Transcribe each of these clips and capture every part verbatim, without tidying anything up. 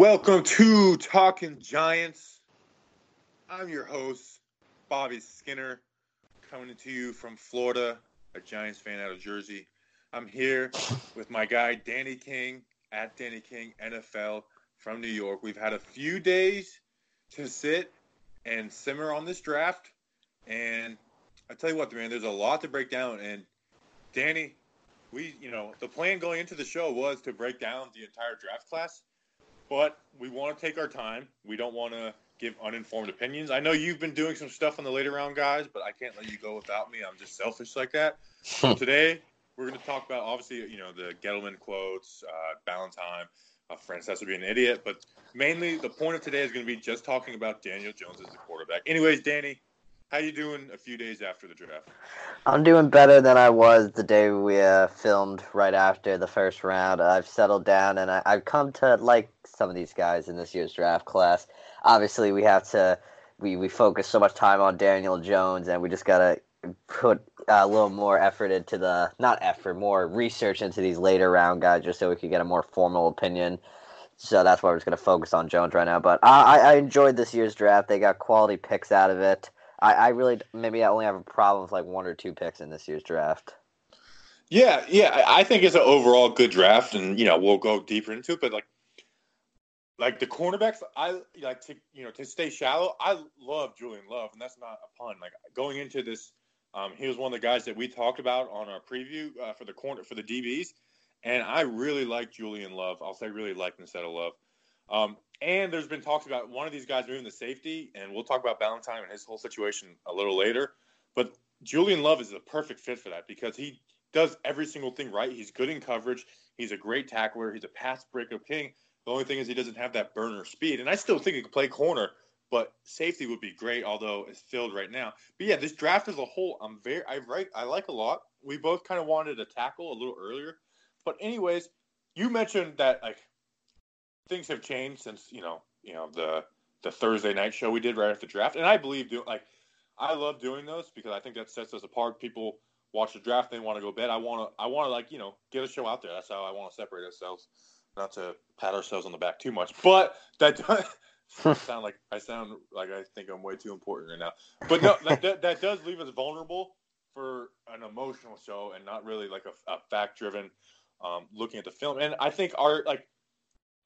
Welcome to Talking Giants. I'm your host, Bobby Skinner, coming to you from Florida, a Giants fan out of Jersey. I'm here with my guy, Danny King, at Danny King N F L from New York. We've had a few days to sit and simmer on this draft. And I tell you what, man, there's a lot to break down. And Danny, we, you know, the plan going into the show was to break down the entire draft class, but we want to take our time. We don't want to give uninformed opinions. I know you've been doing some stuff on the later round guys, but I can't let you go without me. I'm just selfish like that. So today, we're going to talk about, obviously, you know, the Gettleman quotes, uh, Ballentine, uh, Francesca being an idiot. But mainly the point of today is going to be just talking about Daniel Jones as a quarterback. Anyways, Danny, how you doing a few days after the draft? I'm doing better than I was the day we uh, filmed right after the first round. I've settled down, and I, I've come to like some of these guys in this year's draft class. Obviously, we have to we, – we focus so much time on Daniel Jones, and we just got to – put a little more effort into the not effort more research into these later round guys just so we could get a more formal opinion. So that's why we're just going to focus on Jones right now, but I, I enjoyed this year's draft. They got quality picks out of it. I, I really maybe I only have a problem with like one or two picks in this year's draft. Yeah, yeah, I think it's an overall good draft, and you know we'll go deeper into it. But like like the cornerbacks, I like to you know to stay shallow. I love Julian Love, and that's not a pun. Like going into this. Um, he was one of the guys that we talked about on our preview uh, for the corner for the D Bs, and I really like Julian Love. I'll say really liked instead of Love. Um, and there's been talks about one of these guys moving to safety, and we'll talk about Ballentine and his whole situation a little later. But Julian Love is the perfect fit for that because he does every single thing right. He's good in coverage. He's a great tackler. He's a pass breakup king. The only thing is he doesn't have that burner speed, and I still think he could play corner. But safety would be great, although it's filled right now. But yeah, this draft as a whole, I'm very, I right, I like a lot. We both kind of wanted to tackle a little earlier, but anyways, you mentioned that like things have changed since you know, you know the the Thursday night show we did right after the draft, and I believe do like I love doing those because I think that sets us apart. People watch the draft, they want to go bed. I want to, I want to like you know get a show out there. That's how I want to separate ourselves, not to pat ourselves on the back too much, but that does. I sound like I sound like I think I'm way too important right now, but no, that, that, that does leave us vulnerable for an emotional show and not really like a, a fact-driven um, looking at the film. And I think our like,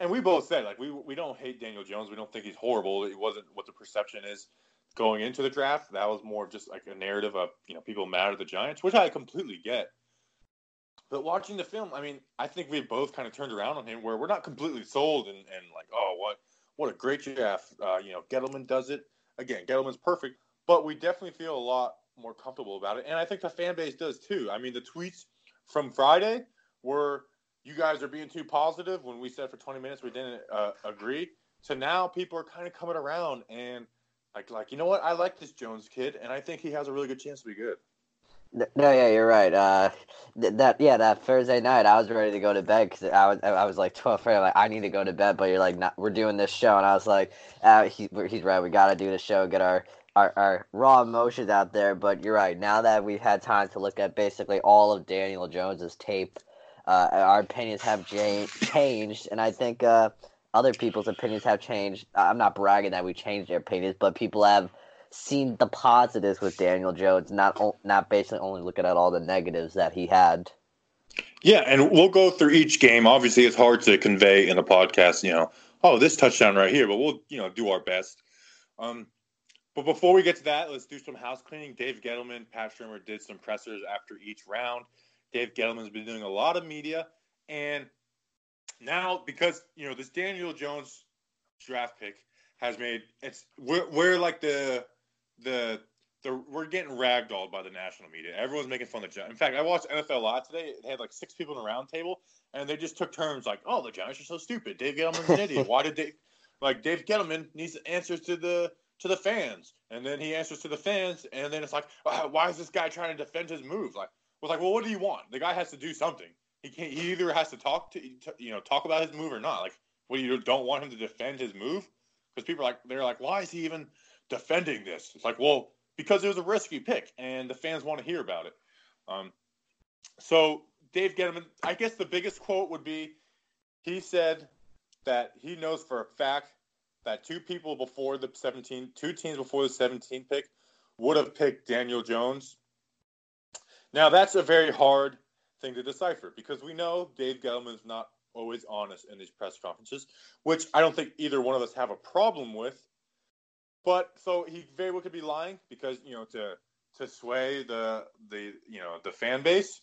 and we both said like we we don't hate Daniel Jones. We don't think he's horrible. It wasn't what the perception is going into the draft. That was more just like a narrative of you know people mad at the Giants, which I completely get. But watching the film, I mean, I think we both kind of turned around on him where we're not completely sold and, and like oh what. What a great draft. Uh, you know, Gettleman does it. Again, Gettleman's perfect, but we definitely feel a lot more comfortable about it. And I think the fan base does too. I mean, the tweets from Friday were, you guys are being too positive. When we said for twenty minutes we didn't uh, agree. So now people are kind of coming around and like, like you know what? I like this Jones kid, and I think he has a really good chance to be good. No, yeah, you're right. Uh, th- that yeah, that Thursday night, I was ready to go to bed because I was I was like twelve, like I need to go to bed. But you're like, nah, we're doing this show, and I was like, uh, he, he's right. We gotta do the show, get our, our our raw emotions out there. But you're right. Now that we've had time to look at basically all of Daniel Jones's tape, uh, our opinions have j- changed, and I think uh, other people's opinions have changed. I'm not bragging that we changed their opinions, but people have seen the positives with Daniel Jones, not not basically only looking at all the negatives that he had. Yeah, and we'll go through each game. Obviously, it's hard to convey in a podcast, you know, oh, this touchdown right here, but we'll, you know, do our best. Um, but before we get to that, let's do some house cleaning. Dave Gettleman, Pat Shurmur did some pressers after each round. Dave Gettleman's been doing a lot of media, and now because, you know, this Daniel Jones draft pick has made, it's we're, we're like the The the we're getting ragdolled by the national media. Everyone's making fun of the Giants. In fact, I watched N F L Live today. They had like six people in a round table, and they just took turns like, "Oh, the Giants are so stupid. Dave Gettleman's an idiot. Why did Dave like Dave Gettleman needs answers to the to the fans, and then he answers to the fans, and then it's like, oh, why is this guy trying to defend his move? Like, was like, well, what do you want? The guy has to do something. He can't. He either has to talk to you know talk about his move or not. Like, what you don't want him to defend his move because people are like they're like, why is he even defending this? It's like, well, because it was a risky pick and the fans want to hear about it. Um, so Dave Gettleman, I guess the biggest quote would be, he said, that he knows for a fact that two people before the seventeen, two teams before the seventeen pick would have picked Daniel Jones. Now, that's a very hard thing to decipher because we know Dave Gettleman's not always honest in these press conferences, which I don't think either one of us have a problem with. But so he very well could be lying because, you know, to to sway the the you know the fan base.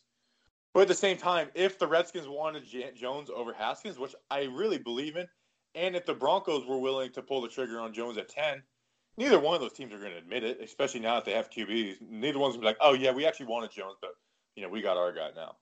But at the same time, if the Redskins wanted J- Jones over Haskins, which I really believe in, and if the Broncos were willing to pull the trigger on Jones at ten, neither one of those teams are going to admit it, especially now that they have Q Bs. Neither one's going to be like, oh, yeah, we actually wanted Jones, but, you know, we got our guy now.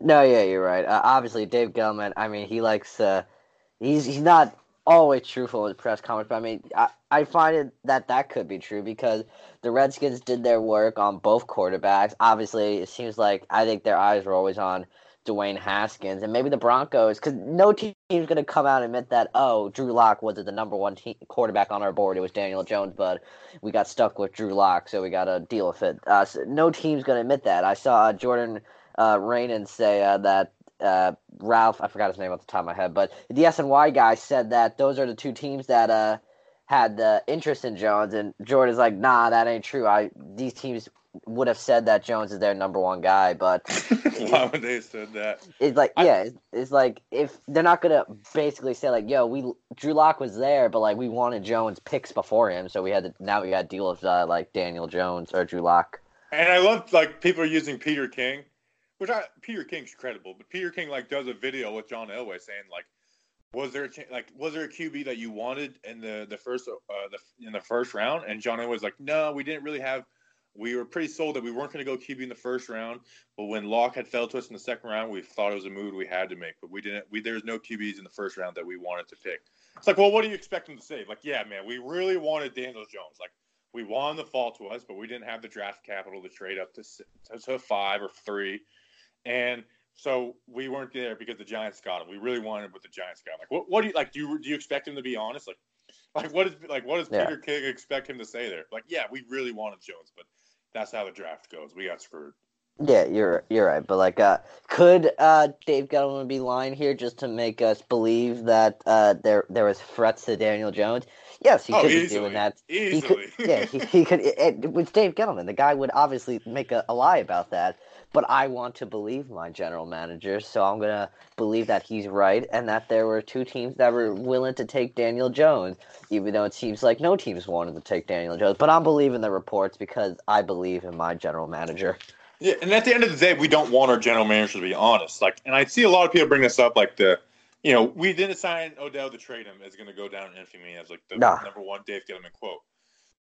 No, yeah, you're right. Uh, obviously, Dave Gettleman, I mean, he likes uh, – he's he's not always truthful in his press conference, but, I mean, I, I find it that that could be true because the Redskins did their work on both quarterbacks. Obviously, it seems like I think their eyes were always on Dwayne Haskins, and maybe the Broncos, because no team's going to come out and admit that, oh, Drew Locke wasn't the number one te- quarterback on our board. It was Daniel Jones, but we got stuck with Drew Locke, so we got to deal with it. Uh, so no team's going to admit that. I saw Jordan uh, Rainin say uh, that uh, Ralph, I forgot his name off the top of my head, but the S N Y guy said that those are the two teams that uh, had the interest in Jones, and Jordan's like, nah, that ain't true. I These teams would have said that Jones is their number one guy, but why would they have said that? It's like, I, yeah, it's, it's like if they're not gonna basically say like, yo, we Drew Locke was there, but like we wanted Jones picks before him, so we had to now we got to deal with uh, like Daniel Jones or Drew Locke. And I love like people are using Peter King, which I Peter King's credible, but Peter King like does a video with John Elway saying like, was there a ch- like was there a Q B that you wanted in the the first uh, the in the first round? And John Elway's like, no, we didn't really have. We were pretty sold that we weren't going to go Q B in the first round, but when Locke had fell to us in the second round, we thought it was a move we had to make. But we didn't. We there was no Q Bs in the first round that we wanted to pick. It's like, well, what do you expect them to say? Like, yeah, man, we really wanted Daniel Jones. Like, we wanted the fall to us, but we didn't have the draft capital to trade up to to five or three, and so we weren't there because the Giants got him. We really wanted what the Giants got him. Like, what? What do you like? Do you do you expect him to be honest? Like, like what is like what does yeah. Peter King expect him to say there? Like, yeah, we really wanted Jones, but. That's how the draft goes. We got screwed. Yeah, you're you're right. But like, uh, could uh, Dave Gettleman be lying here just to make us believe that uh, there there was threats to Daniel Jones? Yes, he oh, could easily. be doing that. Easily. He could, yeah, he, he could. It, it, with Dave Gettleman, the guy would obviously make a, a lie about that. But I want to believe my general manager, so I'm gonna believe that he's right and that there were two teams that were willing to take Daniel Jones, even though it seems like no teams wanted to take Daniel Jones. But I'm believing the reports because I believe in my general manager. Yeah, and at the end of the day, we don't want our general manager to be honest. Like, and I see a lot of people bring this up, like the, you know, we didn't sign Odell to trade him is gonna go down in infamy as like the nah. number one Dave Gettleman quote.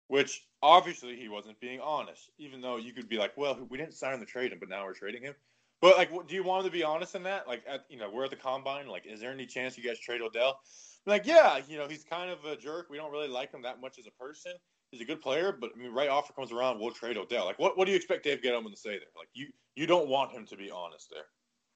Which, obviously, he wasn't being honest, even though you could be like, well, we didn't sign him to trade him, but now we're trading him. But, like, do you want him to be honest in that? Like, at, you know, we're at the Combine. Like, is there any chance you guys trade Odell? I'm like, yeah, you know, he's kind of a jerk. We don't really like him that much as a person. He's a good player, but, I mean, right offer comes around, we'll trade Odell. Like, what, what do you expect Dave Gettleman to say there? Like, you, you don't want him to be honest there.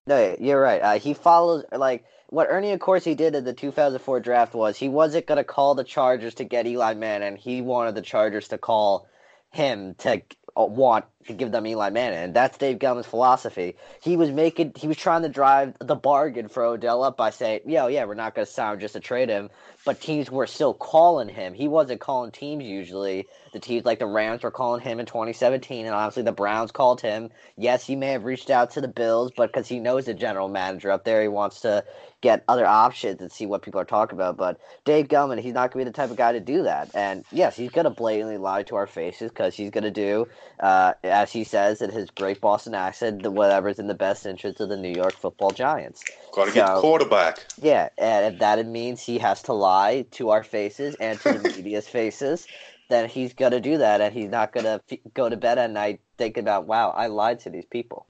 No, you're right. Uh, he follows, like, what Ernie Accorsi did in the two thousand four draft was he wasn't going to call the Chargers to get Eli Manning. He wanted the Chargers to call him to uh, want to give them Eli Manning. And that's Dave Gettleman's philosophy. He was making, he was trying to drive the bargain for Odell up by saying, yo, yeah, we're not going to sign him just to trade him. But teams were still calling him. He wasn't calling teams usually. The teams like the Rams were calling him in twenty seventeen, and obviously the Browns called him. Yes, he may have reached out to the Bills, but because he knows the general manager up there, he wants to get other options and see what people are talking about. But Dave Gettleman, he's not going to be the type of guy to do that. And yes, he's going to blatantly lie to our faces because he's going to do, uh, as he says in his great Boston accent, whatever's in the best interest of the New York Football Giants. Got to so, get the quarterback. Yeah, and if that means he has to lie to our faces and to the media's faces, then he's going to do that, and he's not going to f- go to bed at night thinking about, wow, I lied to these people.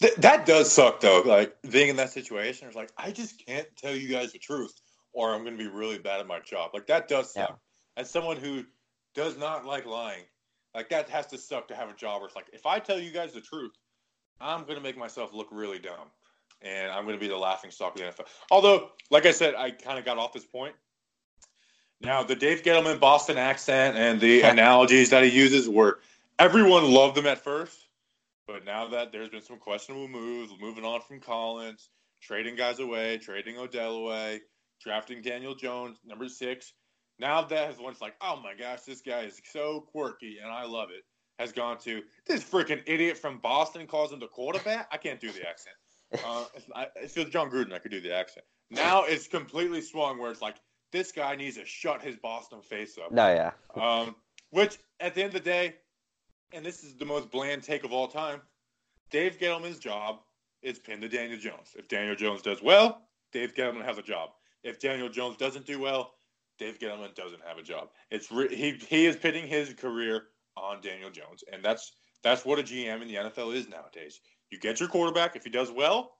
Th- that does suck, though. Like, being in that situation, it's like, I just can't tell you guys the truth, or I'm going to be really bad at my job. Like, that does suck. Yeah. As someone who does not like lying, like, that has to suck to have a job where it's like, if I tell you guys the truth, I'm going to make myself look really dumb, and I'm going to be the laughingstock of the N F L. Although, like I said, I kind of got off this point. Now, the Dave Gettleman Boston accent and the analogies that he uses were everyone loved them at first, but now that there's been some questionable moves, moving on from Collins, trading guys away, trading Odell away, drafting Daniel Jones, number six. Now that has once like, oh my gosh, this guy is so quirky and I love it, has gone to, this freaking idiot from Boston calls him the quarterback. I can't do the accent. Uh, I, it's just John Gruden. I could do the accent. Now it's completely swung where it's like, this guy needs to shut his Boston face up. No, yeah. Um, which, at the end of the day, and this is the most bland take of all time, Dave Gettleman's job is pinned to Daniel Jones. If Daniel Jones does well, Dave Gettleman has a job. If Daniel Jones doesn't do well, Dave Gettleman doesn't have a job. It's re- he he is pitting his career on Daniel Jones, and that's that's what a G M in the N F L is nowadays. You get your quarterback. If he does well,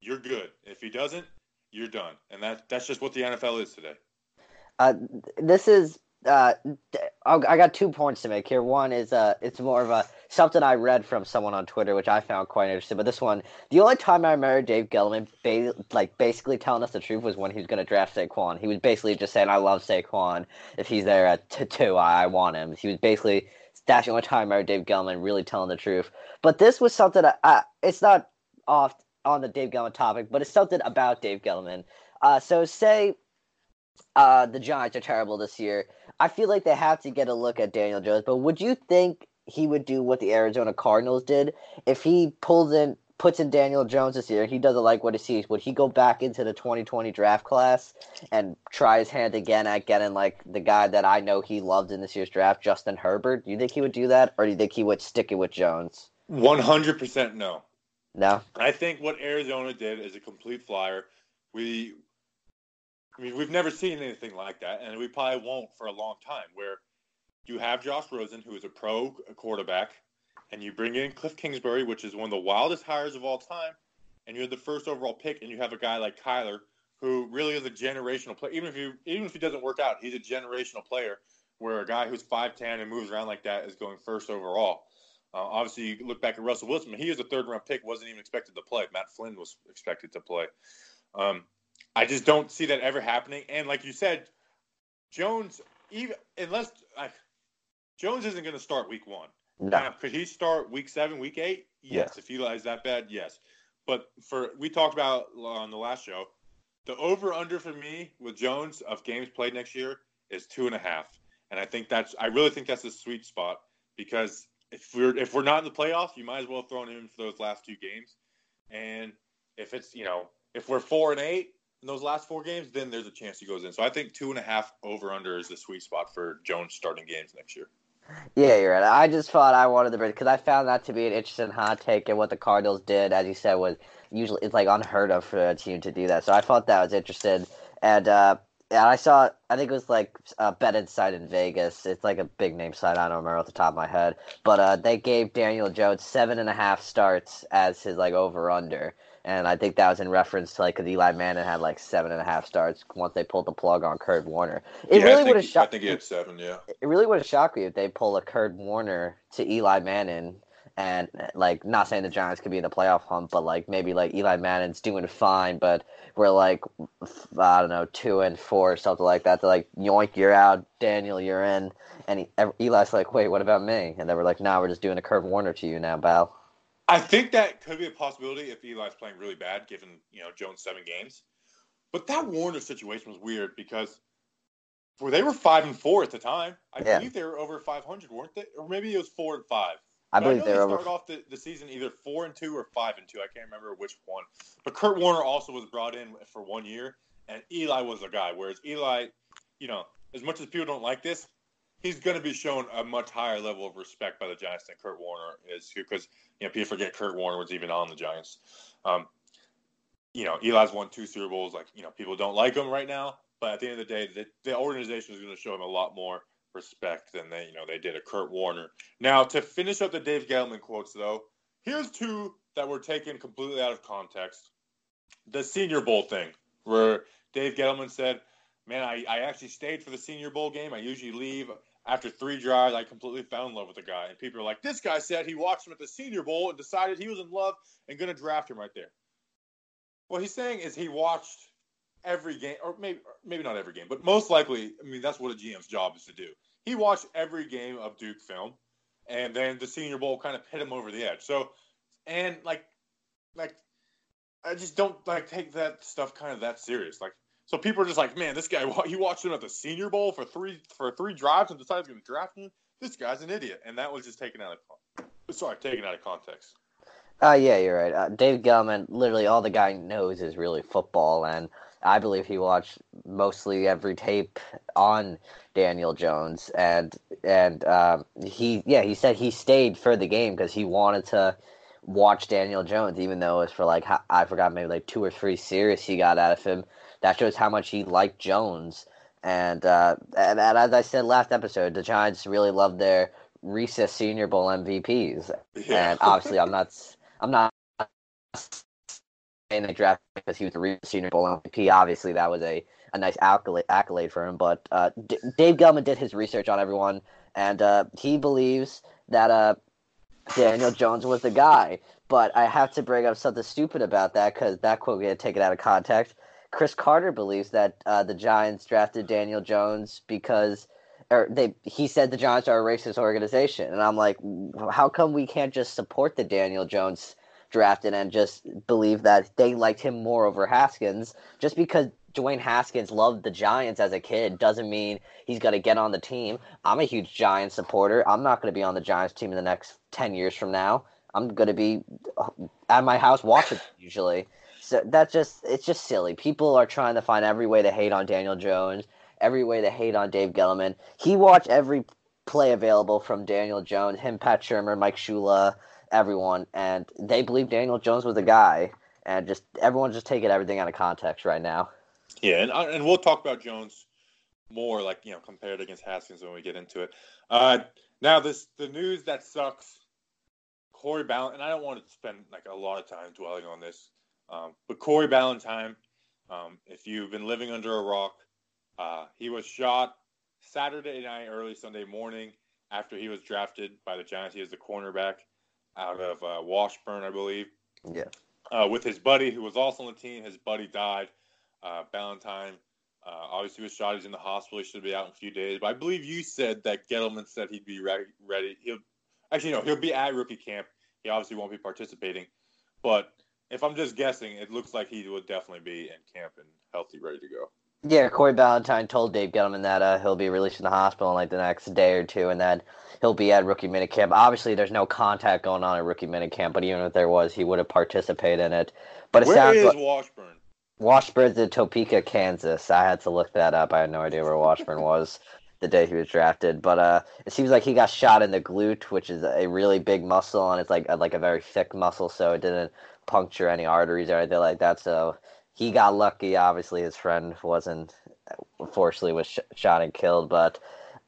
you're good. If he doesn't, you're done. And that that's just what the N F L is today. Uh, this is uh, I got two points to make here. One is uh, it's more of a something I read from someone on Twitter, which I found quite interesting. But this one, the only time I remember Dave Gettleman ba- like basically telling us the truth was when he was going to draft Saquon. He was basically just saying, "I love Saquon. If he's there at t- two, I-, I want him." He was basically. That's the only time I heard Dave Gettleman really telling the truth. But this was something I, I, it's not off on the Dave Gettleman topic, but it's something about Dave Gettleman. Uh, so say uh, the Giants are terrible this year. I feel like they have to get a look at Daniel Jones. But would you think he would do what the Arizona Cardinals did if he pulls in, puts in Daniel Jones this year? He doesn't like what he sees. Would he go back into the twenty twenty draft class and try his hand again at getting like the guy that I know he loved in this year's draft, Justin Herbert? Do you think he would do that, or do you think he would stick it with Jones? one hundred percent no. No? I think what Arizona did is a complete flyer. We, I mean, we've never seen anything like that, and we probably won't for a long time, where you have Josh Rosen, who is a pro quarterback, and you bring in Cliff Kingsbury, which is one of the wildest hires of all time, and you're the first overall pick, and you have a guy like Kyler, who really is a generational player. Even if you, even if he doesn't work out, he's a generational player, where a guy who's five ten and moves around like that is going first overall. Uh, obviously, you look back at Russell Wilson. He was a third-round pick, wasn't even expected to play. Matt Flynn was expected to play. Um, I just don't see that ever happening. And like you said, Jones, even unless I, Jones isn't going to start week one. No. Now, could he start week seven, week eight? Yes. Yeah. If Eli is that bad, yes. But for we talked about on the last show, the over-under for me with Jones of games played next year is two and a half, and I think that's I really think that's a sweet spot, because if we're if we're not in the playoffs, you might as well have thrown him in for those last two games, and if it's you know if we're four and eight in those last four games, then there's a chance he goes in. So I think two and a half over-under is the sweet spot for Jones starting games next year. Yeah, you're right. I just thought I wanted to bring because I found that to be an interesting hot take, and what the Cardinals did, as you said, was usually it's like unheard of for a team to do that. So I thought that was interesting, and uh, and I saw I think it was like uh, Bet Inside in Vegas. It's like a big name site. I don't remember off the top of my head, but uh, they gave Daniel Jones seven and a half starts as his like over under, and I think that was in reference to like because Eli Manning had like seven and a half starts once they pulled the plug on Kurt Warner. It yeah, really would have shocked. I think he had seven. Yeah. It really would have shocked me if they pulled a Kurt Warner to Eli Manning, and like not saying the Giants could be in the playoff hunt, but like maybe like Eli Manning's doing fine, but we're like I don't know two and four or something like that. They're like yoink, you're out, Daniel, you're in, and he, Eli's like, wait, what about me? And they were like, nah, we're just doing a Kurt Warner to you now, pal. I think that could be a possibility if Eli's playing really bad, given, you know, Jones seven games. But that Warner situation was weird because well, they were five and four at the time. I yeah. believe they were over five hundred, weren't they? Or maybe it was four and five. I but believe I know they were they started over... off the, the season either four and two or five and two. I can't remember which one. But Kurt Warner also was brought in for one year, and Eli was the guy. Whereas Eli, you know, as much as people don't like this, he's going to be shown a much higher level of respect by the Giants than Kurt Warner is, because you know people forget Kurt Warner was even on the Giants. Um, you know, Eli's won two Super Bowls. Like you know, people don't like him right now, but at the end of the day, the, the organization is going to show him a lot more respect than they you know they did a Kurt Warner. Now to finish up the Dave Gettleman quotes, though, here's two that were taken completely out of context. The Senior Bowl thing, where Dave Gettleman said, "Man, I, I actually stayed for the Senior Bowl game. I usually leave." After three drives, I completely fell in love with the guy. And people are like, this guy said he watched him at the Senior Bowl and decided he was in love and going to draft him right there. What he's saying is he watched every game, or maybe maybe not every game, but most likely, I mean, that's what a G M's job is to do. He watched every game of Duke film, and then the Senior Bowl kind of hit him over the edge. So, and like, like I just don't like take that stuff kind of that serious. Like, so people are just like, man, this guy, he watched him at the Senior Bowl for three for three drives and decided he's going to draft him. This guy's an idiot, and that was just taken out of sorry, taken out of context. Uh, yeah, you're right. Uh, Dave Gettleman, literally all the guy knows is really football, and I believe he watched mostly every tape on Daniel Jones, and and um, he yeah he said he stayed for the game because he wanted to watch Daniel Jones, even though it was for like I forgot maybe like two or three series he got out of him. That shows how much he liked Jones, and uh, and, and as I said last episode, the Giants really love their recess Senior Bowl M V Ps, yeah. And obviously I'm not. I'm not saying they drafted him because he was a Senior Bowl M V P. Obviously, that was a, a nice accolade, accolade for him. But uh, D- Dave Gettleman did his research on everyone, and uh, he believes that uh, Daniel Jones was the guy. But I have to bring up something stupid about that because that quote we had taken out of context. Chris Carter believes that uh, the Giants drafted Daniel Jones because or they he said the Giants are a racist organization, and I'm like, how come we can't just support the Daniel Jones drafted and just believe that they liked him more over Haskins? Just because Dwayne Haskins loved the Giants as a kid doesn't mean he's going to get on the team. I'm a huge Giants supporter. I'm not going to be on the Giants team in the next ten years from now. I'm going to be at my house watching usually. So that's just, it's just silly. People are trying to find every way to hate on Daniel Jones, every way to hate on Dave Gettleman. He watched every play available from Daniel Jones, him, Pat Shurmur, Mike Shula, everyone, and they believe Daniel Jones was the guy, and just everyone's just taking everything out of context right now. Yeah, and and we'll talk about Jones more, like, you know, compared against Haskins when we get into it. Uh, now, this the news that sucks, Corey Ballentine, and I don't want to spend like a lot of time dwelling on this, um, but Corey Ballentine, um, if you've been living under a rock, uh, he was shot Saturday night, early Sunday morning, after he was drafted by the Giants. He was the cornerback out of uh, Washburn, I believe. Yeah. Uh, with his buddy, who was also on the team. His buddy died. Uh, Ballentine, uh, obviously, was shot. He's in the hospital. He should be out in a few days. But I believe you said that Gettleman said he'd be re- ready. He'll, actually, no, he'll be at rookie camp. He obviously won't be participating. But if I'm just guessing, it looks like he would definitely be in camp and healthy, ready to go. Yeah, Corey Ballentine told Dave Gettleman that uh, he'll be released from the hospital in like the next day or two, and then he'll be at rookie minicamp. Obviously, there's no contact going on at rookie minicamp, but even if there was, he would have participated in it. But it where sounds is like Washburn? Washburn's in Topeka, Kansas. I had to look that up. I had no idea where Washburn was the day he was drafted. But uh, it seems like he got shot in the glute, which is a really big muscle, and it's like a, like a very thick muscle, so it didn't puncture any arteries or anything like that. So he got lucky. Obviously, his friend wasn't, fortunately, was sh- shot and killed. But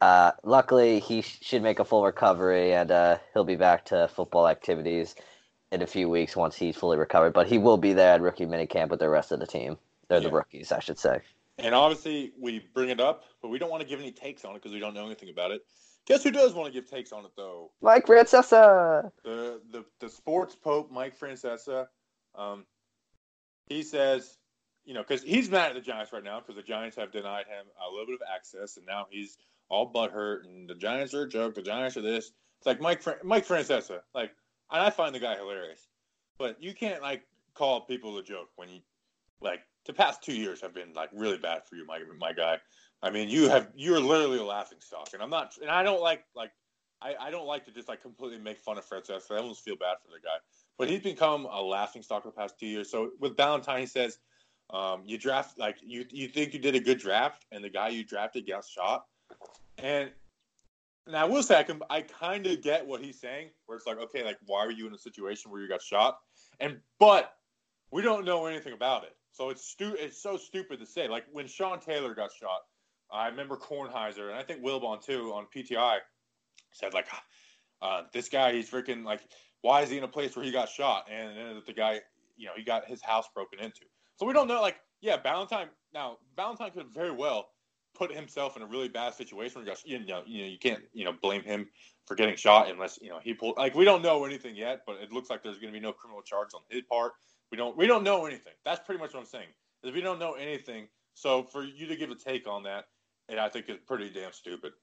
uh, luckily, he sh- should make a full recovery, and uh, he'll be back to football activities in a few weeks once he's fully recovered. But he will be there at rookie minicamp with the rest of the team. They're yeah. the rookies, I should say. And obviously, we bring it up, but we don't want to give any takes on it because we don't know anything about it. Guess who does want to give takes on it, though? Mike Francesa. The the, the sports pope, Mike Francesa. Um, He says, you know, because he's mad at the Giants right now because the Giants have denied him a little bit of access, and now he's all butthurt, and the Giants are a joke, the Giants are this. It's like Mike Fra- Mike Francesa. Like, and I find the guy hilarious. But you can't, like, call people a joke when you, like, the past two years have been, like, really bad for you, my, my guy. I mean, you have, you're literally a laughingstock, and I'm not, and I don't like, like, I, I don't like to just, like, completely make fun of Francesa. I almost feel bad for the guy. But he's become a laughingstock the past two years. So with Ballentine, he says, um, you draft like you you think you did a good draft, and the guy you drafted got shot. And and I will say I can I kind of get what he's saying, where it's like, okay, like why were you in a situation where you got shot? And but we don't know anything about it, so it's stu- it's so stupid to say. Like when Sean Taylor got shot, I remember Kornheiser and I think Wilbon too on P T I said like, uh, this guy he's freaking like. Why is he in a place where he got shot? And then the guy, you know, he got his house broken into. So we don't know, like, yeah, Ballentine. Now, Ballentine could very well put himself in a really bad situation. Where he got, you know, you know, you can't, you know, blame him for getting shot unless, you know, he pulled. Like, we don't know anything yet, but it looks like there's going to be no criminal charge on his part. We don't, we don't know anything. That's pretty much what I'm saying. Is we don't know anything. So for you to give a take on that, and I think it's pretty damn stupid.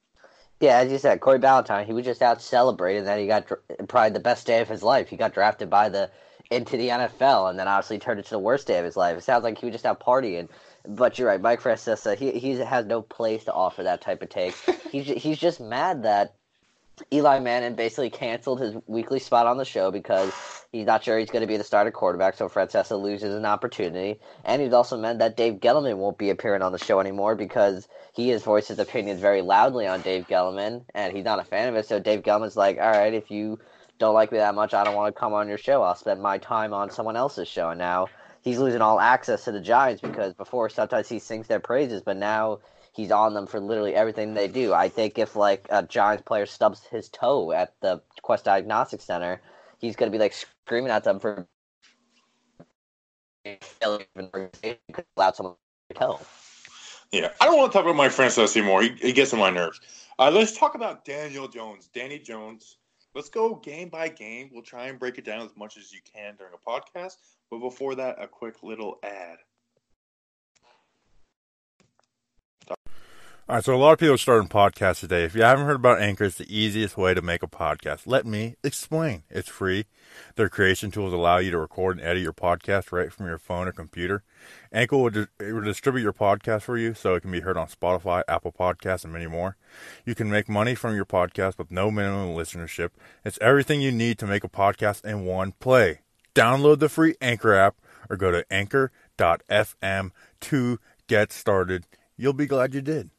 Yeah, as you said, Corey Ballentine, he was just out celebrating that he got dr- probably the best day of his life. He got drafted by the into the N F L, and then obviously turned into the worst day of his life. It sounds like he was just out partying. But you're right, Mike Francesa, he he has no place to offer that type of take. he's, he's just mad that Eli Manning basically canceled his weekly spot on the show because he's not sure he's going to be the starter quarterback, so Francesa loses an opportunity. And he's also meant that Dave Gettleman won't be appearing on the show anymore because he has voiced his opinions very loudly on Dave Gettleman, and he's not a fan of it. So Dave Gettleman's like, all right, if you don't like me that much, I don't want to come on your show. I'll spend my time on someone else's show. And now he's losing all access to the Giants because before, sometimes he sings their praises, but now he's on them for literally everything they do. I think if, like, a Giants player stubs his toe at the Quest Diagnostic Center, he's going to be, like, screaming at them for allowed someone to toe. Yeah, I don't want to talk about my friend Ceci more. He, he gets on my nerves. Uh, let's talk about Daniel Jones. Danny Jones. Let's go game by game. We'll try and break it down as much as you can during a podcast. But before that, a quick little ad. All right, so a lot of people are starting podcasts today. If you haven't heard about Anchor, it's the easiest way to make a podcast. Let me explain. It's free. Their creation tools allow you to record and edit your podcast right from your phone or computer. Anchor will, di- will distribute your podcast for you so it can be heard on Spotify, Apple Podcasts, and many more. You can make money from your podcast with no minimum listenership. It's everything you need to make a podcast in one play. Download the free Anchor app or go to anchor dot f m to get started. You'll be glad you did.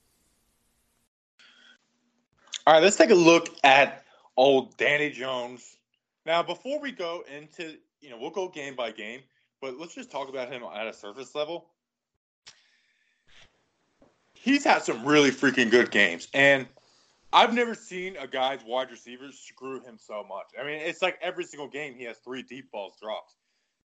All right, let's take a look at old Danny Jones. Now, before we go into, you know, we'll go game by game, but let's just talk about him at a surface level. He's had some really freaking good games, and I've never seen a guy's wide receiver screw him so much. I mean, it's like every single game he has three deep balls dropped,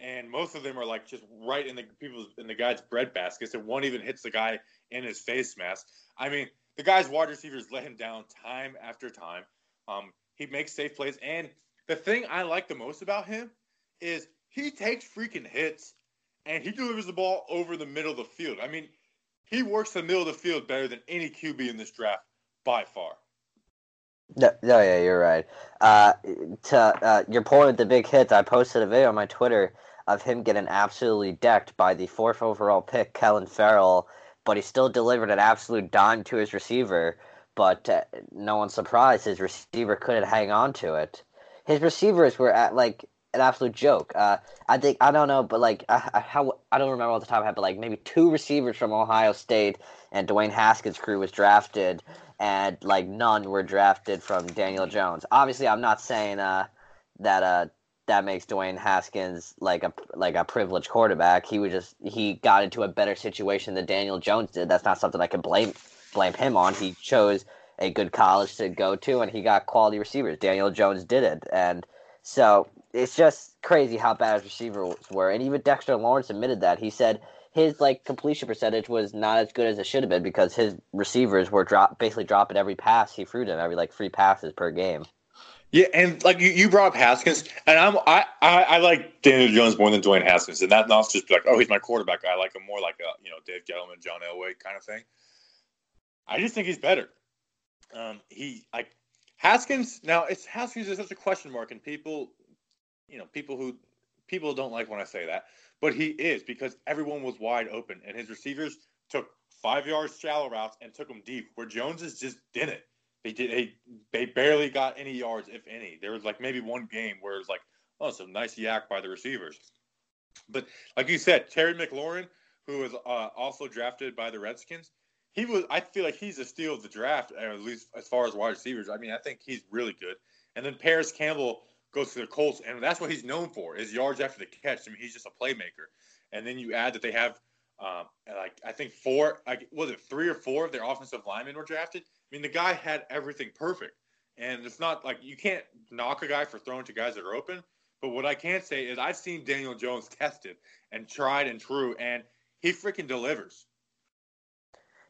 and most of them are like just right in the people's in the guy's bread baskets, and one even hits the guy in his face mask. I mean, the guy's wide receivers let him down time after time. Um, he makes safe plays. And the thing I like the most about him is he takes freaking hits, and he delivers the ball over the middle of the field. I mean, he works the middle of the field better than any Q B in this draft by far. No, no yeah, you're right. Uh, to uh, your point with the big hits, I posted a video on my Twitter of him getting absolutely decked by the fourth overall pick, Kellen Farrell, but he still delivered an absolute dime to his receiver, but uh, no one's surprised his receiver couldn't hang on to it. His receivers were at, like, an absolute joke. Uh, I think, I don't know, but, like, I, I, how, I don't remember all the time, but, like, maybe two receivers from Ohio State and Dwayne Haskins' crew was drafted, and, like, none were drafted from Daniel Jones. Obviously, I'm not saying uh, that... Uh, that makes Dwayne Haskins like a like a privileged quarterback. He would just he got into a better situation than Daniel Jones did. That's not something I can blame blame him on. He chose a good college to go to, and he got quality receivers. Daniel Jones didn't, and so it's just crazy how bad his receivers were. And even Dexter Lawrence admitted that. He said his like completion percentage was not as good as it should have been because his receivers were drop basically dropping every pass he threw to him, every like three passes per game. Yeah, and like you, you brought up Haskins, and I'm I, I, I like Daniel Jones more than Dwayne Haskins, and that's not just like, oh, he's my quarterback. I like him more like a you know Dave Gettleman, John Elway kind of thing. I just think he's better. Um, he like Haskins now. It's Haskins is such a question mark, and people, you know, people who people don't like when I say that, but he is because everyone was wide open, and his receivers took five yards shallow routes and took them deep, where Jones's just didn't. They did. They, they barely got any yards, if any. There was like maybe one game where it was like, oh, some nice yak by the receivers. But like you said, Terry McLaurin, who was uh, also drafted by the Redskins, he was. I feel like he's a steal of the draft, at least as far as wide receivers. I mean, I think he's really good. And then Paris Campbell goes to the Colts, and that's what he's known for is yards after the catch. I mean, he's just a playmaker. And then you add that they have um, like I think four, like was it three or four of their offensive linemen were drafted. I mean, the guy had everything perfect, and it's not like you can't knock a guy for throwing to guys that are open, but what I can say is I've seen Daniel Jones tested and tried and true, and he freaking delivers.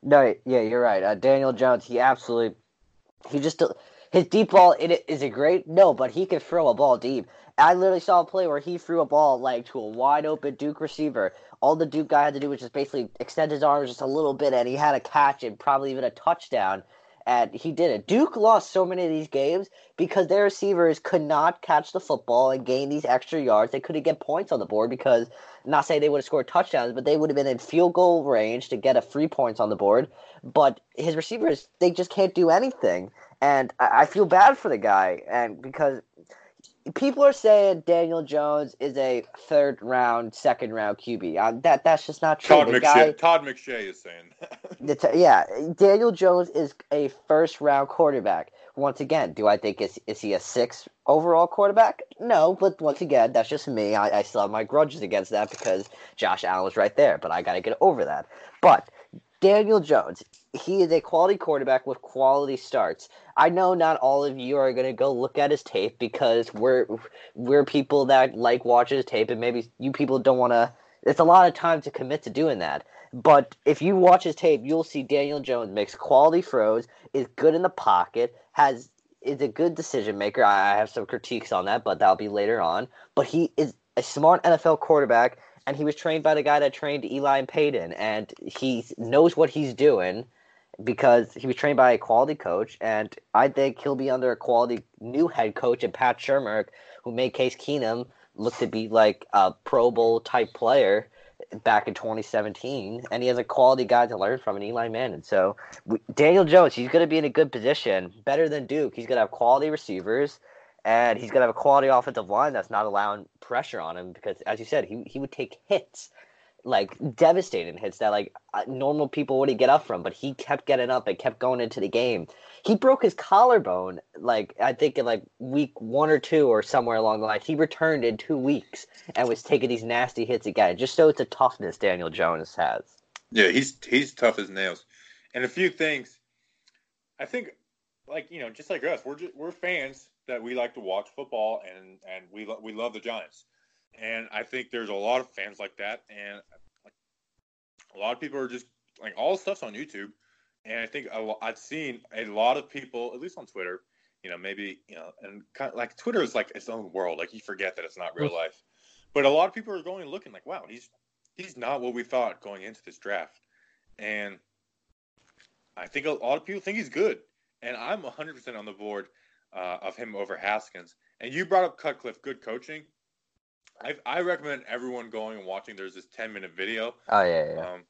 No, yeah, you're right. Uh, Daniel Jones, he absolutely – he just – his deep ball, it, is it great? No, but he can throw a ball deep. I literally saw a play where he threw a ball, like, to a wide-open Duke receiver. All the Duke guy had to do was just basically extend his arms just a little bit, and he had a catch and probably even a touchdown. and he did it. Duke lost so many of these games because their receivers could not catch the football and gain these extra yards. They couldn't get points on the board because, I'm not saying they would have scored touchdowns, but they would have been in field goal range to get a three points on the board. But his receivers, they just can't do anything. And I, I feel bad for the guy, and because people are saying Daniel Jones is a third round, second round Q B. Um, that that's just not true. Todd, McShay, guy, Todd McShay is saying that. T- yeah, Daniel Jones is a first round quarterback. Once again, do I think is is he a sixth overall quarterback? No, but once again, that's just me. I, I still have my grudges against that because Josh Allen was right there, but I got to get over that. But Daniel Jones, he is a quality quarterback with quality starts. I know not all of you are going to go look at his tape because we're we're people that like watch his tape, and maybe you people don't want to. It's a lot of time to commit to doing that. But if you watch his tape, you'll see Daniel Jones makes quality throws, is good in the pocket, has is a good decision maker. I have some critiques on that, but that'll be later on. But he is a smart N F L quarterback, and he was trained by the guy that trained Eli and Peyton, and he knows what he's doing because he was trained by a quality coach, and I think he'll be under a quality new head coach in Pat Shurmur, who made Case Keenum look to be like a Pro Bowl-type player back in twenty seventeen, and he has a quality guy to learn from in Eli Manning. So we, Daniel Jones, he's going to be in a good position, better than Duke. He's going to have quality receivers, and he's going to have a quality offensive line that's not allowing pressure on him because, as you said, he he would take hits, like devastating hits that like normal people wouldn't get up from, but he kept getting up and kept going into the game. He broke his collarbone, like I think in like week one or two or somewhere along the line. He returned in two weeks and was taking these nasty hits again. Just so it's a toughness Daniel Jones has. Yeah, he's he's tough as nails. And a few things, I think, like, you know, just like us, we're just, we're fans that we like to watch football, and, and we lo- we love the Giants. And I think there's a lot of fans like that, and like, a lot of people are just, like, all stuff's on YouTube. And I think a, I've seen a lot of people, at least on Twitter, you know, maybe, you know, and kind of, like, Twitter is like its own world. Like, you forget that it's not real life. But a lot of people are going and looking like, wow, he's he's not what we thought going into this draft. And I think a lot of people think he's good. And I'm one hundred percent on the board Uh, of him over Haskins. And you brought up Cutcliffe, good coaching. I, I recommend everyone going and watching. There's this ten-minute video. Oh, yeah, yeah. Um,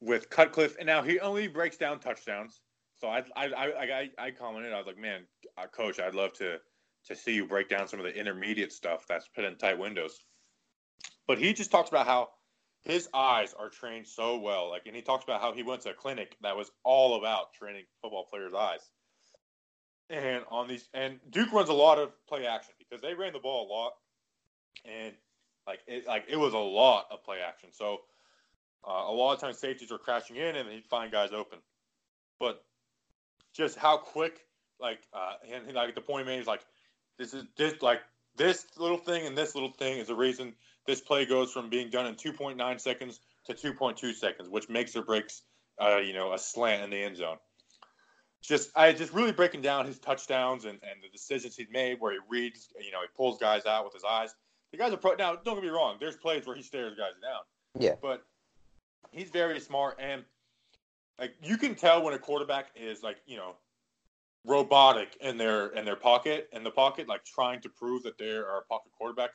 with Cutcliffe. And now he only breaks down touchdowns. So I I I, I commented, I was like, man, uh, Coach, I'd love to, to see you break down some of the intermediate stuff that's put in tight windows. But he just talks about how his eyes are trained so well. Like, and he talks about how he went to a clinic that was all about training football players' eyes. And on these, and Duke runs a lot of play action because they ran the ball a lot, and like it, like it was a lot of play action. So uh, a lot of times safeties were crashing in, and he'd find guys open. But just how quick, like, uh, and, and like the point made is like this is this like this little thing and this little thing is the reason this play goes from being done in two point nine seconds to two point two seconds, which makes or breaks, uh, you know, a slant in the end zone. Just I just really breaking down his touchdowns and, and the decisions he'd made where he reads, you know, he pulls guys out with his eyes. The guys are pro now, don't get me wrong, there's plays where he stares guys down. Yeah. But he's very smart, and like you can tell when a quarterback is like, you know, robotic in their in their pocket, in the pocket, like trying to prove that they are a pocket quarterback,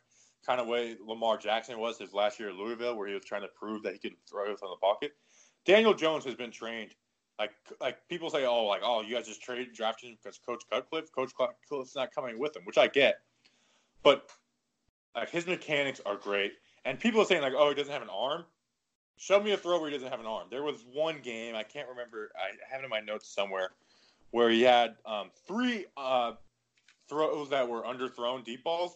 kind of way Lamar Jackson was his last year at Louisville, where he was trying to prove that he could throw it from the pocket. Daniel Jones has been trained. Like, like people say, oh, like, oh, you guys just traded, drafted him because Coach Cutcliffe, Coach Cutcliffe's not coming with him, which I get. But, like, his mechanics are great. And people are saying, like, oh, he doesn't have an arm. Show me a throw where he doesn't have an arm. There was one game, I can't remember, I have it in my notes somewhere, where he had um, three uh, throws that were underthrown deep balls.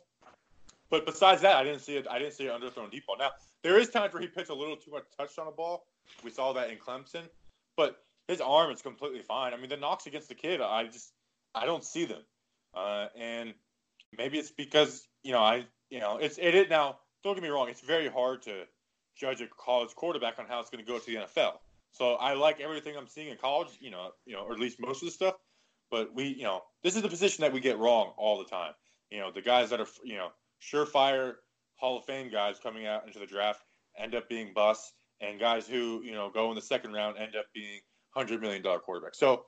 But besides that, I didn't see it. I didn't see an underthrown deep ball. Now, there is times where he pitched a little too much touch on a ball. We saw that in Clemson. But his arm is completely fine. I mean, the knocks against the kid, I just, I don't see them. Uh, and maybe it's because, you know, I, you know, it's, it is now, don't get me wrong, it's very hard to judge a college quarterback on how it's going to go to the N F L. So I like everything I'm seeing in college, you know, you know, or at least most of the stuff. But we, you know, this is the position that we get wrong all the time. You know, the guys that are, you know, surefire Hall of Fame guys coming out into the draft end up being busts, and guys who, you know, go in the second round end up being one hundred million dollars quarterback. So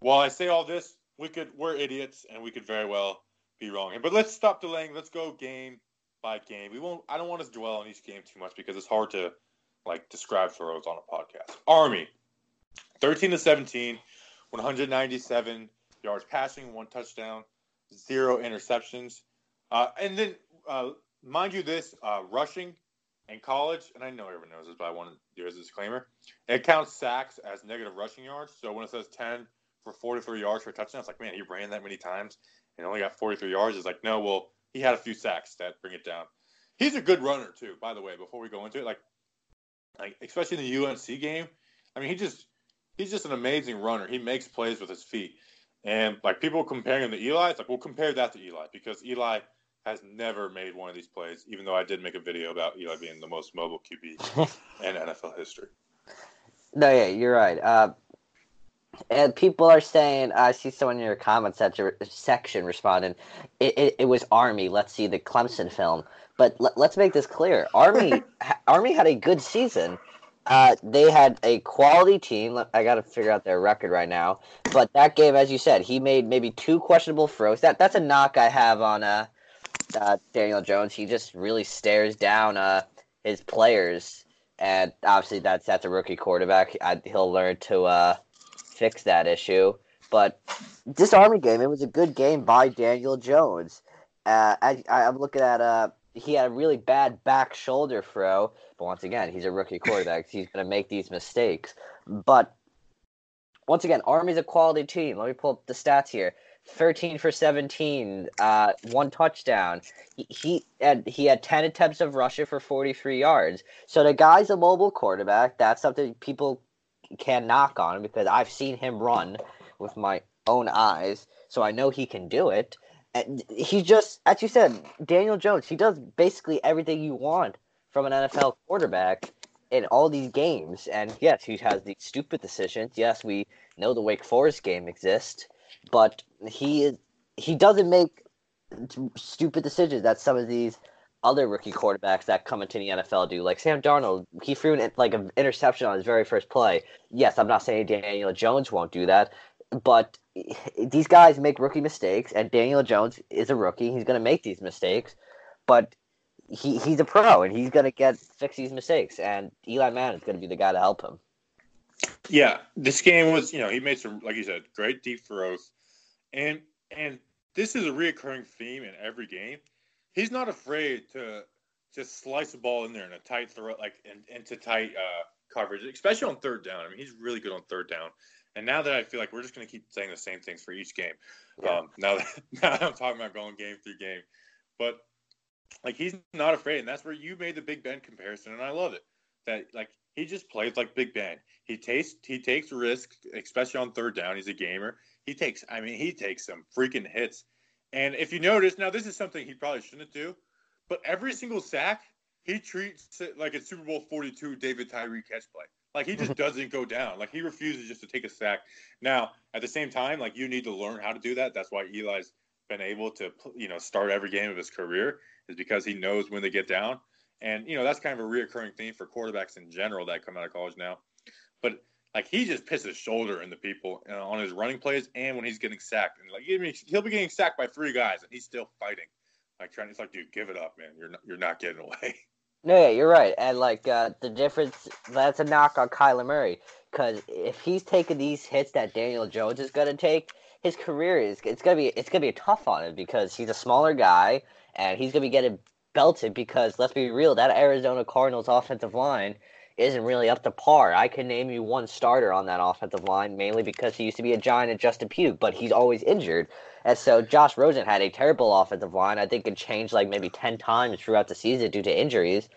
While I say all this, we could, we're idiots, and we could very well be wrong. But let's stop delaying. Let's go game by game. We won't. I don't want us to dwell on each game too much because it's hard to like describe throws on a podcast. Army, thirteen to seventeen, one hundred ninety-seven yards passing, one touchdown, zero interceptions, uh, and then uh, mind you, this uh, rushing in college, and I know everyone knows this, but I want to do as a disclaimer: it counts sacks as negative rushing yards. So when it says ten for forty-three yards for a touchdown, it's like, man, he ran that many times and only got forty-three yards. It's like, no, well, he had a few sacks that bring it down. He's a good runner too, by the way. Before we go into it, like, like especially in the U N C game, I mean, he just he's just an amazing runner. He makes plays with his feet, and like people comparing him to Eli, it's like, we'll compare that to Eli because Eli has never made one of these plays. Even though I did make a video about Eli being the most mobile Q B in N F L history. No, yeah, you're right. Uh, And people are saying, I see someone in your comment section responding, it, it, it was Army, let's see the Clemson film. But l- let's make this clear. Army Army had a good season. Uh, they had a quality team. I got to figure out their record right now. But that game, as you said, he made maybe two questionable throws. That That's a knock I have on uh, uh, Daniel Jones. He just really stares down uh, his players. And obviously that's, that's a rookie quarterback. I, he'll learn to... Uh, fix that issue, but this Army game, it was a good game by Daniel Jones. Uh, I, I'm looking at, uh, he had a really bad back shoulder throw, but once again, he's a rookie quarterback, so he's going to make these mistakes. But once again, Army's a quality team. Let me pull up the stats here. thirteen for seventeen, uh, one touchdown. He, he, had, he had ten attempts of rushing for forty-three yards. So the guy's a mobile quarterback. That's something people can knock on him because I've seen him run with my own eyes, so I know he can do it. And he just, as you said, Daniel Jones, he does basically everything you want from an N F L quarterback in all these games. And yes, he has these stupid decisions. Yes, we know the Wake Forest game exists, but he is he doesn't make stupid decisions that some of these other rookie quarterbacks that come into the N F L do. Like Sam Darnold, he threw an, like an interception on his very first play. Yes, I'm not saying Daniel Jones won't do that, but these guys make rookie mistakes, and Daniel Jones is a rookie. He's going to make these mistakes, but he he's a pro, and he's going to get fix these mistakes, and Eli Manning is going to be the guy to help him. Yeah, this game was, you know, he made some, like you said, great deep throws, and and this is a reoccurring theme in every game. He's not afraid to just slice the ball in there in a tight throw, like in, into tight uh, coverage, especially on third down. I mean, he's really good on third down. And now that I feel like we're just going to keep saying the same things for each game, yeah. um, now, that, now that I'm talking about going game through game. But, like, he's not afraid, and that's where you made the Big Ben comparison, and I love it. That, like, he just plays like Big Ben. He takes, he takes risks, especially on third down. He's a gamer. He takes – I mean, he takes some freaking hits. And if you notice, now this is something he probably shouldn't do, but every single sack, he treats it like a Super Bowl forty-two David Tyree catch play. Like, he just doesn't go down. Like, he refuses just to take a sack. Now, at the same time, like, you need to learn how to do that. That's why Eli's been able to, you know, start every game of his career, is because he knows when to get down. And, you know, that's kind of a reoccurring theme for quarterbacks in general that come out of college now. But, like, he just pisses shoulder in the people uh, on his running plays and when he's getting sacked. And, like, I mean, he'll be getting sacked by three guys, and he's still fighting. Like, trying, it's like, dude, give it up, man. You're not, you're not getting away. No, yeah, you're right. And, like, uh, the difference, that's a knock on Kyler Murray. Because if he's taking these hits that Daniel Jones is going to take, his career is, it's going to be, it's going to be tough on him because he's a smaller guy, and he's going to be getting belted because, let's be real, that Arizona Cardinals offensive line isn't really up to par. I can name you one starter on that offensive line, mainly because he used to be a giant at Justin Pugh, but he's always injured. And so Josh Rosen had a terrible offensive line. I think it changed like maybe ten times throughout the season due to injuries.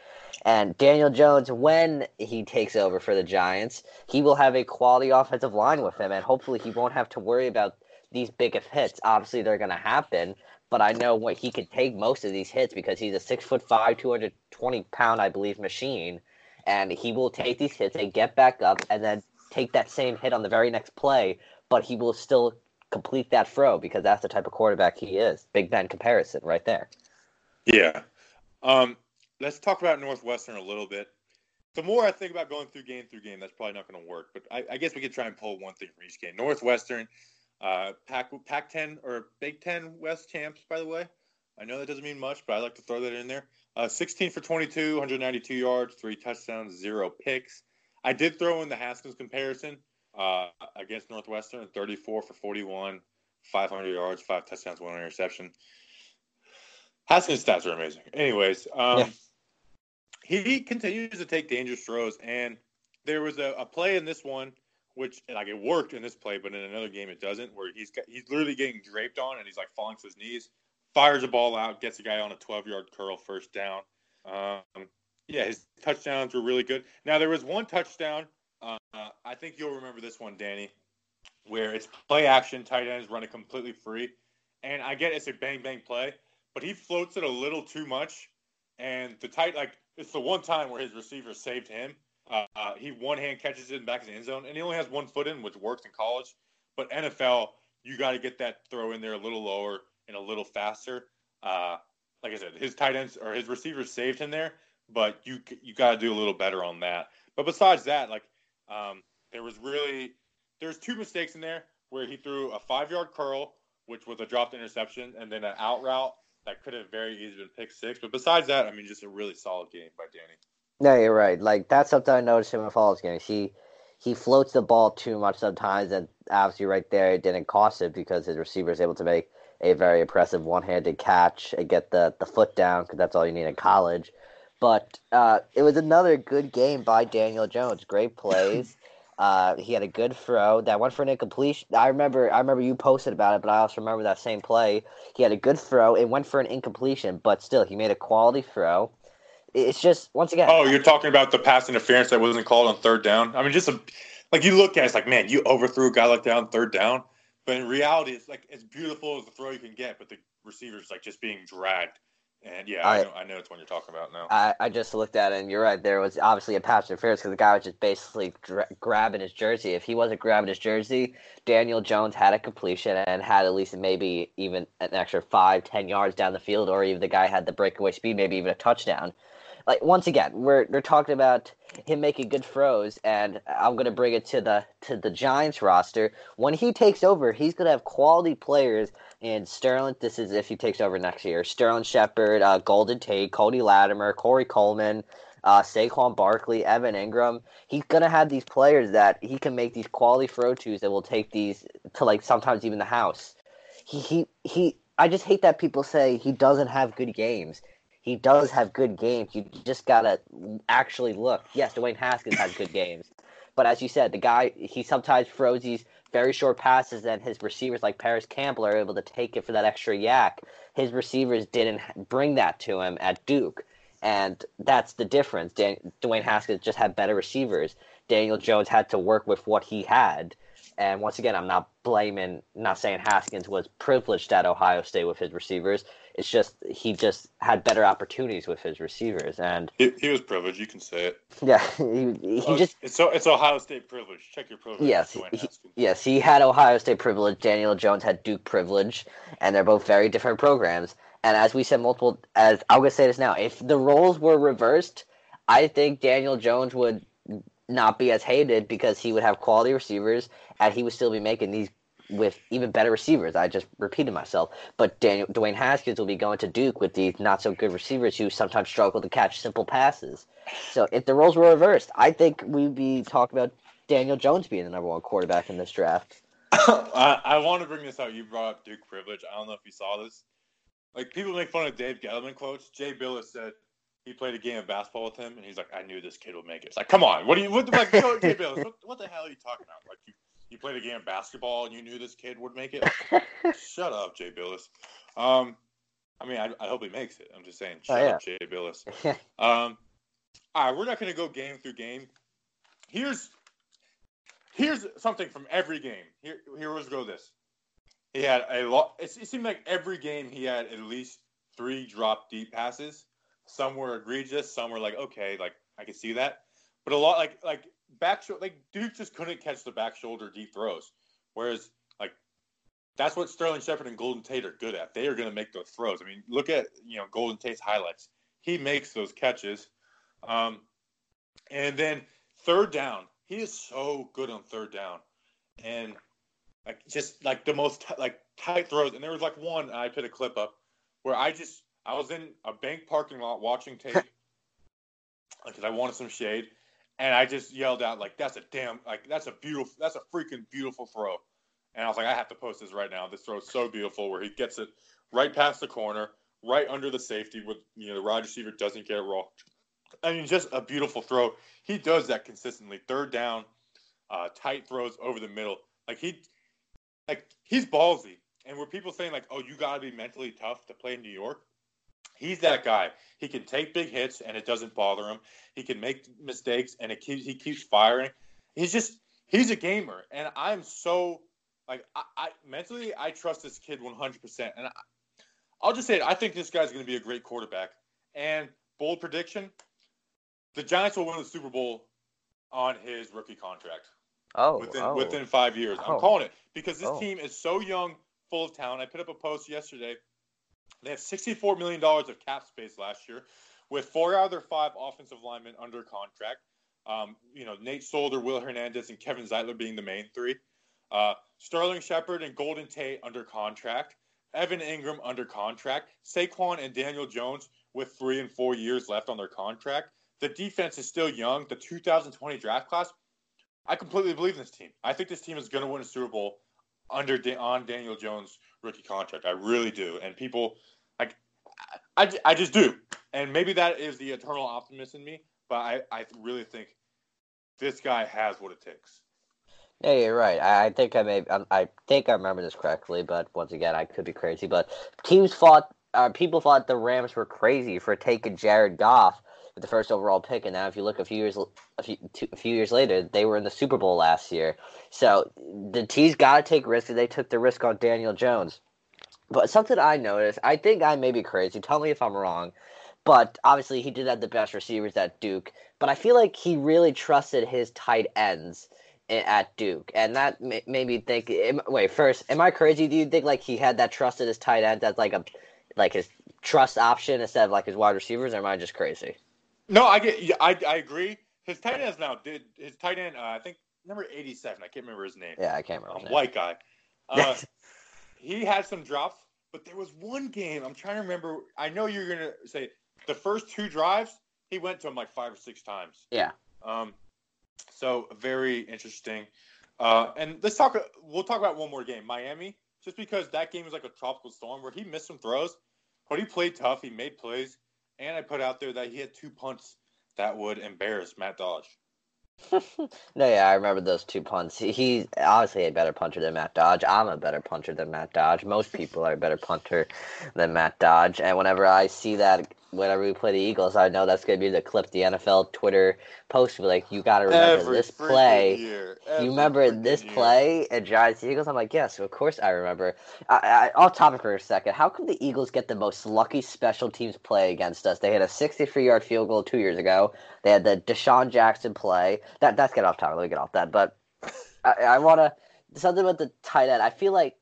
And Daniel Jones, when he takes over for the Giants, he will have a quality offensive line with him, and hopefully he won't have to worry about these big of hits. Obviously, they're going to happen, but I know what he could take most of these hits because he's a six foot five, two hundred twenty pound, I believe, machine. And he will take these hits and get back up and then take that same hit on the very next play, but he will still complete that throw because that's the type of quarterback he is. Big Ben comparison right there. Yeah. Um, let's talk about Northwestern a little bit. The more I think about going through game through game, that's probably not going to work. But I, I guess we could try and pull one thing from each game. Northwestern, uh, Pac, Pac ten or Big Ten West champs, by the way. I know that doesn't mean much, but I like to throw that in there. Uh, sixteen for twenty-two, one hundred ninety-two yards, three touchdowns, zero picks. I did throw in the Haskins comparison uh, against Northwestern, thirty-four for forty-one, five hundred yards, five touchdowns, one interception. Haskins' stats are amazing. Anyways, um, yeah. He continues to take dangerous throws, and there was a, a play in this one, which like it worked in this play, but in another game it doesn't, where he's got, he's literally getting draped on, and he's like falling to his knees, fires a ball out, gets a guy on a twelve-yard curl, first down. Um, yeah, his touchdowns were really good. Now, there was one touchdown. Uh, I think you'll remember this one, Danny, where it's play action, tight ends running completely free. And I get it's a bang-bang play, but he floats it a little too much. And the tight, like, it's the one time where his receiver saved him. Uh, uh, he one-hand catches it in the back of the end zone, and he only has one foot in, which works in college. But N F L, you got to get that throw in there a little lower and a little faster. Uh, like I said, his tight ends or his receivers saved him there, but you you got to do a little better on that. But besides that, like um, there was really there's two mistakes in there where he threw a five-yard curl, which was a dropped interception, and then an out route that could have very easily been pick six. But besides that, I mean, just a really solid game by Danny. No, you're right. Like that's something I noticed in my Falls game. He he floats the ball too much sometimes, and obviously right there it didn't cost him because his receiver is able to make a very impressive one-handed catch and get the, the foot down because that's all you need in college. But uh, it was another good game by Daniel Jones. Great plays. uh, he had a good throw. That one for an incompletion. I remember I remember you posted about it, but I also remember that same play. He had a good throw. It went for an incompletion, but still, he made a quality throw. It's just, once again. Oh, you're talking about the pass interference that wasn't called on third down? I mean, just a, like you look at it, it's like, man, you overthrew a guy like that on third down. But in reality, it's like as beautiful as the throw you can get, but the receiver's like just being dragged. And yeah, I, I know I know it's one you're talking about now. I, I just looked at it, and you're right. There was obviously a pass interference because the guy was just basically dra- grabbing his jersey. If he wasn't grabbing his jersey, Daniel Jones had a completion and had at least maybe even an extra five, ten yards down the field, or even the guy had the breakaway speed, maybe even a touchdown. Like once again, we're we're talking about him making good throws, and I'm gonna bring it to the to the Giants roster. When he takes over, he's gonna have quality players in Sterling. This is if he takes over next year. Sterling Shepard, uh, Golden Tate, Cody Latimer, Corey Coleman, uh, Saquon Barkley, Evan Ingram. He's gonna have these players that he can make these quality throw twos that will take these to like sometimes even the house. He he he. I just hate that people say he doesn't have good games. He does have good games. You just got to actually look. Yes, Dwayne Haskins has good games. But as you said, the guy, he sometimes throws these very short passes, and his receivers like Paris Campbell are able to take it for that extra yak. His receivers didn't bring that to him at Duke. And that's the difference. Dan- Dwayne Haskins just had better receivers. Daniel Jones had to work with what he had. And once again, I'm not blaming, not saying Haskins was privileged at Ohio State with his receivers. It's just he just had better opportunities with his receivers, and he, he was privileged. You can say it. Yeah, he, he oh, just it's so it's Ohio State privilege. Check your privilege. Yes, he, yes, he had Ohio State privilege. Daniel Jones had Duke privilege, and they're both very different programs. And as we said multiple, as I'm gonna say this now, if the roles were reversed, I think Daniel Jones would not be as hated because he would have quality receivers and he would still be making these with even better receivers. I just repeated myself. But Daniel, Dwayne Haskins will be going to Duke with these not-so-good receivers who sometimes struggle to catch simple passes. So if the roles were reversed, I think we'd be talking about Daniel Jones being the number one quarterback in this draft. I, I want to bring this out. You brought up Duke privilege. I don't know if you saw this. Like, people make fun of Dave Gettleman quotes. Jay Billis said, he played a game of basketball with him, and he's like, "I knew this kid would make it." It's like, come on, what do you, what, like, what, what the hell are you talking about? Like, you, you played a game of basketball, and you knew this kid would make it. Like, shut up, Jay Billis. Um, I mean, I, I hope he makes it. I'm just saying, shut oh, yeah. up, Jay Billis. um, all right, we're not going to go game through game. Here's here's something from every game. Here, here let's go. This he had a lot. It, it seemed like every game he had at least three drop deep passes. Some were egregious. Some were like, okay, like I can see that. But a lot, like like back, sh- like Duke just couldn't catch the back shoulder deep throws. Whereas, like that's what Sterling Shepard and Golden Tate are good at. They are going to make those throws. I mean, look at you know Golden Tate's highlights. He makes those catches. Um, And then third down, he is so good on third down, and like just like the most t- like tight throws. And there was like one, and I put a clip up where I just I was in a bank parking lot watching tape because I wanted some shade, and I just yelled out like, "That's a damn like that's a beautiful that's a freaking beautiful throw." And I was like, I have to post this right now. This throw is so beautiful where he gets it right past the corner, right under the safety with, you know, the wide receiver doesn't get it raw. I mean, just a beautiful throw. He does that consistently. Third down, uh, tight throws over the middle. Like, he, like he's ballsy. And where people saying, like, oh, you got to be mentally tough to play in New York, he's that guy. He can take big hits, and it doesn't bother him. He can make mistakes, and it keeps, he keeps firing. He's just – he's a gamer. And I'm so – Like, I, I mentally, I trust this kid one hundred percent. And I, I'll just say it. I think this guy's going to be a great quarterback. And bold prediction, the Giants will win the Super Bowl on his rookie contract. Oh, Within, oh. within five years. Oh. I'm calling it. Because this oh. team is so young, full of talent. I put up a post yesterday. They have sixty-four million dollars of cap space last year with four out of their five offensive linemen under contract. Um, you know, Nate Solder, Will Hernandez, and Kevin Zeitler being the main three. Uh, Sterling Shepard and Golden Tate under contract, Evan Ingram under contract, Saquon and Daniel Jones with three and four years left on their contract. The defense is still young. The two thousand twenty draft class, I completely believe in this team. I think this team is going to win a Super Bowl under da- on Daniel Jones' rookie contract. I really do. And people, like, I, I just do. And maybe that is the eternal optimist in me, but I, I really think this guy has what it takes. Yeah, you're right. I think I may. I think I remember this correctly, but once again, I could be crazy. But teams thought, uh, people thought the Rams were crazy for taking Jared Goff with the first overall pick, and now if you look a few years, a few, two, a few years later, they were in the Super Bowl last year. So the T's got to take risks, and they took the risk on Daniel Jones. But something I noticed, I think I may be crazy. Tell me if I'm wrong. But obviously, he did have the best receivers at Duke. But I feel like he really trusted his tight ends at Duke, and that made me think. Am, wait, first, am I crazy? Do you think like he had that trust at his tight end as like a, like his trust option instead of like his wide receivers? Or am I just crazy? No, I get. I I agree. His tight ends now did his tight end. Uh, I think number eighty-seven. I can't remember his name. Yeah, I can't remember. Um, his name. White guy. Uh, he had some drops, but there was one game. I'm trying to remember. I know you're gonna say the first two drives he went to him like five or six times. Yeah. Um. So very interesting, uh, and let's talk. We'll talk about one more game, Miami, just because that game was like a tropical storm where he missed some throws, but he played tough. He made plays, and I put out there that he had two punts that would embarrass Matt Dodge. no, yeah, I remember those two punts. He, he obviously a better punter than Matt Dodge. I'm a better punter than Matt Dodge. Most people are a better punter than Matt Dodge. And whenever I see that, whenever we play the Eagles, I know that's going to be the clip the N F L Twitter post. Like, you got to remember Every this play. Year. You remember this year. play at Giants Eagles? I'm like, yes, of course I remember. I, I, off topic for a second. How come the Eagles get the most lucky special teams play against us? They had a sixty-three yard field goal two years ago. They had the Deshaun Jackson play. That that's get off topic. Let me get off that. But I, I want to something about the tight end. I feel like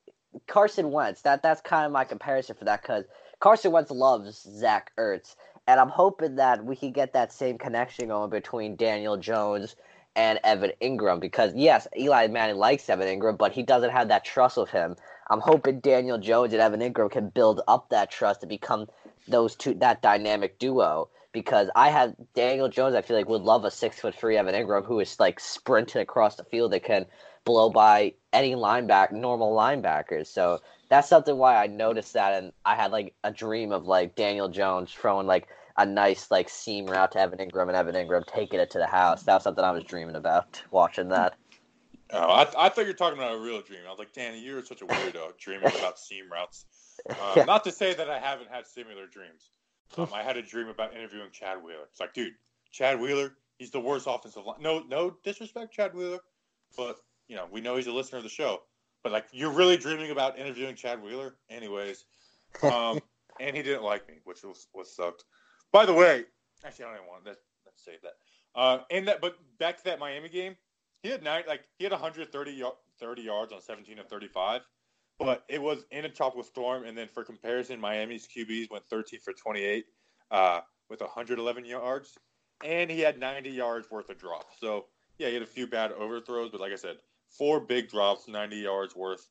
Carson Wentz. That that's kind of my comparison for that because Carson Wentz loves Zach Ertz, and I'm hoping that we can get that same connection going between Daniel Jones and Evan Ingram because, yes, Eli Manning likes Evan Ingram, but he doesn't have that trust with him. I'm hoping Daniel Jones and Evan Ingram can build up that trust to become those two that dynamic duo because I have Daniel Jones, I feel like, would love a six foot three Evan Ingram who is, like, sprinting across the field that can blow by any linebacker, normal linebackers, so that's something why I noticed that, and I had, like, a dream of, like, Daniel Jones throwing, like, a nice, like, seam route to Evan Ingram, and Evan Ingram taking it to the house. That was something I was dreaming about, watching that. Oh, I, th- I thought you were talking about a real dream. I was like, Danny, you're such a weirdo, dreaming about seam routes. Uh, yeah. Not to say that I haven't had similar dreams. Um, I had a dream about interviewing Chad Wheeler. It's like, dude, Chad Wheeler, he's the worst offensive line. No, no disrespect, Chad Wheeler, but, you know, we know he's a listener of the show. But, like, you're really dreaming about interviewing Chad Wheeler? Anyways. Um, and he didn't like me, which was, was sucked. By the way, actually, I don't even want to. Let's, let's save that. Uh, and that. But back to that Miami game, he had nine, like he had one hundred thirty yards on seventeen of thirty-five. But it was in a tropical storm. And then for comparison, Miami's Q Bs went thirteen for twenty-eight uh, with one hundred eleven yards. and he had ninety yards worth of drops. So, yeah, he had a few bad overthrows, but like I said, four big drops, ninety yards worth,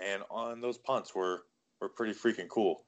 and on those punts were, were pretty freaking cool.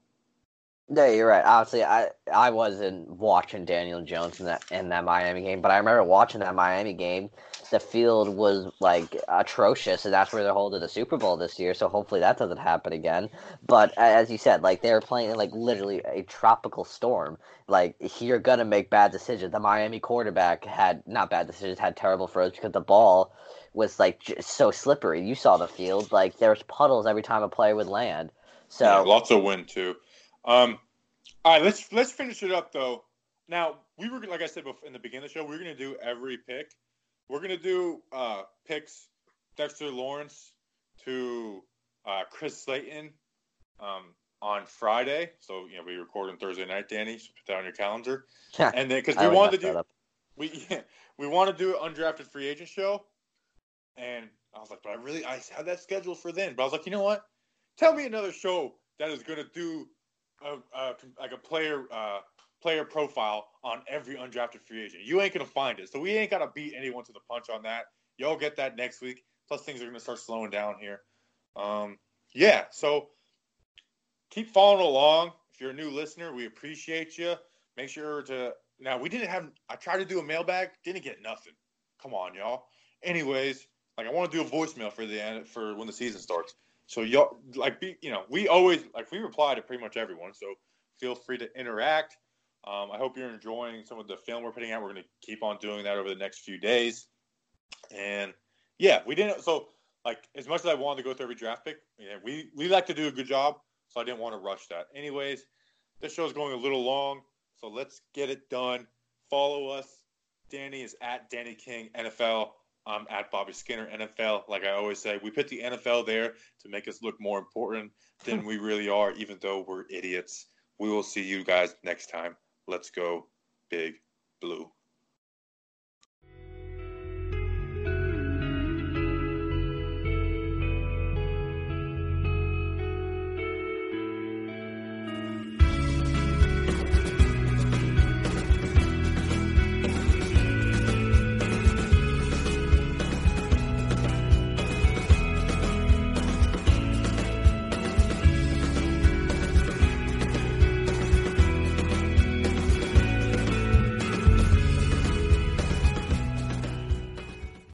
No, you're right. Honestly, I, I wasn't watching Daniel Jones in that in that Miami game, but I remember watching that Miami game. The field was, like, atrocious, and that's where they're holding the Super Bowl this year, so hopefully that doesn't happen again. But as you said, like, they were playing in, like, literally a tropical storm. Like, you're going to make bad decisions. The Miami quarterback had, not bad decisions, had terrible throws because the ball was, like, just so slippery. You saw the field. Like, there was puddles every time a player would land. So yeah, lots of wind, too. Um, all right, let's let's finish it up though. Now we were like I said in the beginning of the show, we we're gonna do every pick. We're gonna do uh, picks Dexter Lawrence to uh, Chris Slayton um, on Friday. So you know we record on Thursday night, Danny. So put that on your calendar. Yeah, and then because we wanted to do we yeah, we want to do undrafted free agent show, and I was like, but I really I had that scheduled for then. But I was like, you know what? Tell me another show that is gonna do. Uh, uh, like a player uh, player profile on every undrafted free agent. You ain't going to find it. So we ain't got to beat anyone to the punch on that. Y'all get that next week. Plus things are going to start slowing down here. Um, yeah, so keep following along. If you're a new listener, we appreciate you. Make sure to – now, we didn't have – I tried to do a mailbag. Didn't get nothing. Come on, y'all. Anyways, like I want to do a voicemail for the end, for when the season starts. So y'all, like, be, you know, we always like we reply to pretty much everyone. So feel free to interact. Um, I hope you're enjoying some of the film we're putting out. We're going to keep on doing that over the next few days. And yeah, we didn't. So like, as much as I wanted to go through every draft pick, yeah, we we like to do a good job. So I didn't want to rush that. Anyways, this show is going a little long, so let's get it done. Follow us. Danny is at Danny King N F L. I'm at Bobby Skinner N F L. Like I always say, we put the N F L there to make us look more important than we really are, even though we're idiots. We will see you guys next time. Let's go, Big Blue.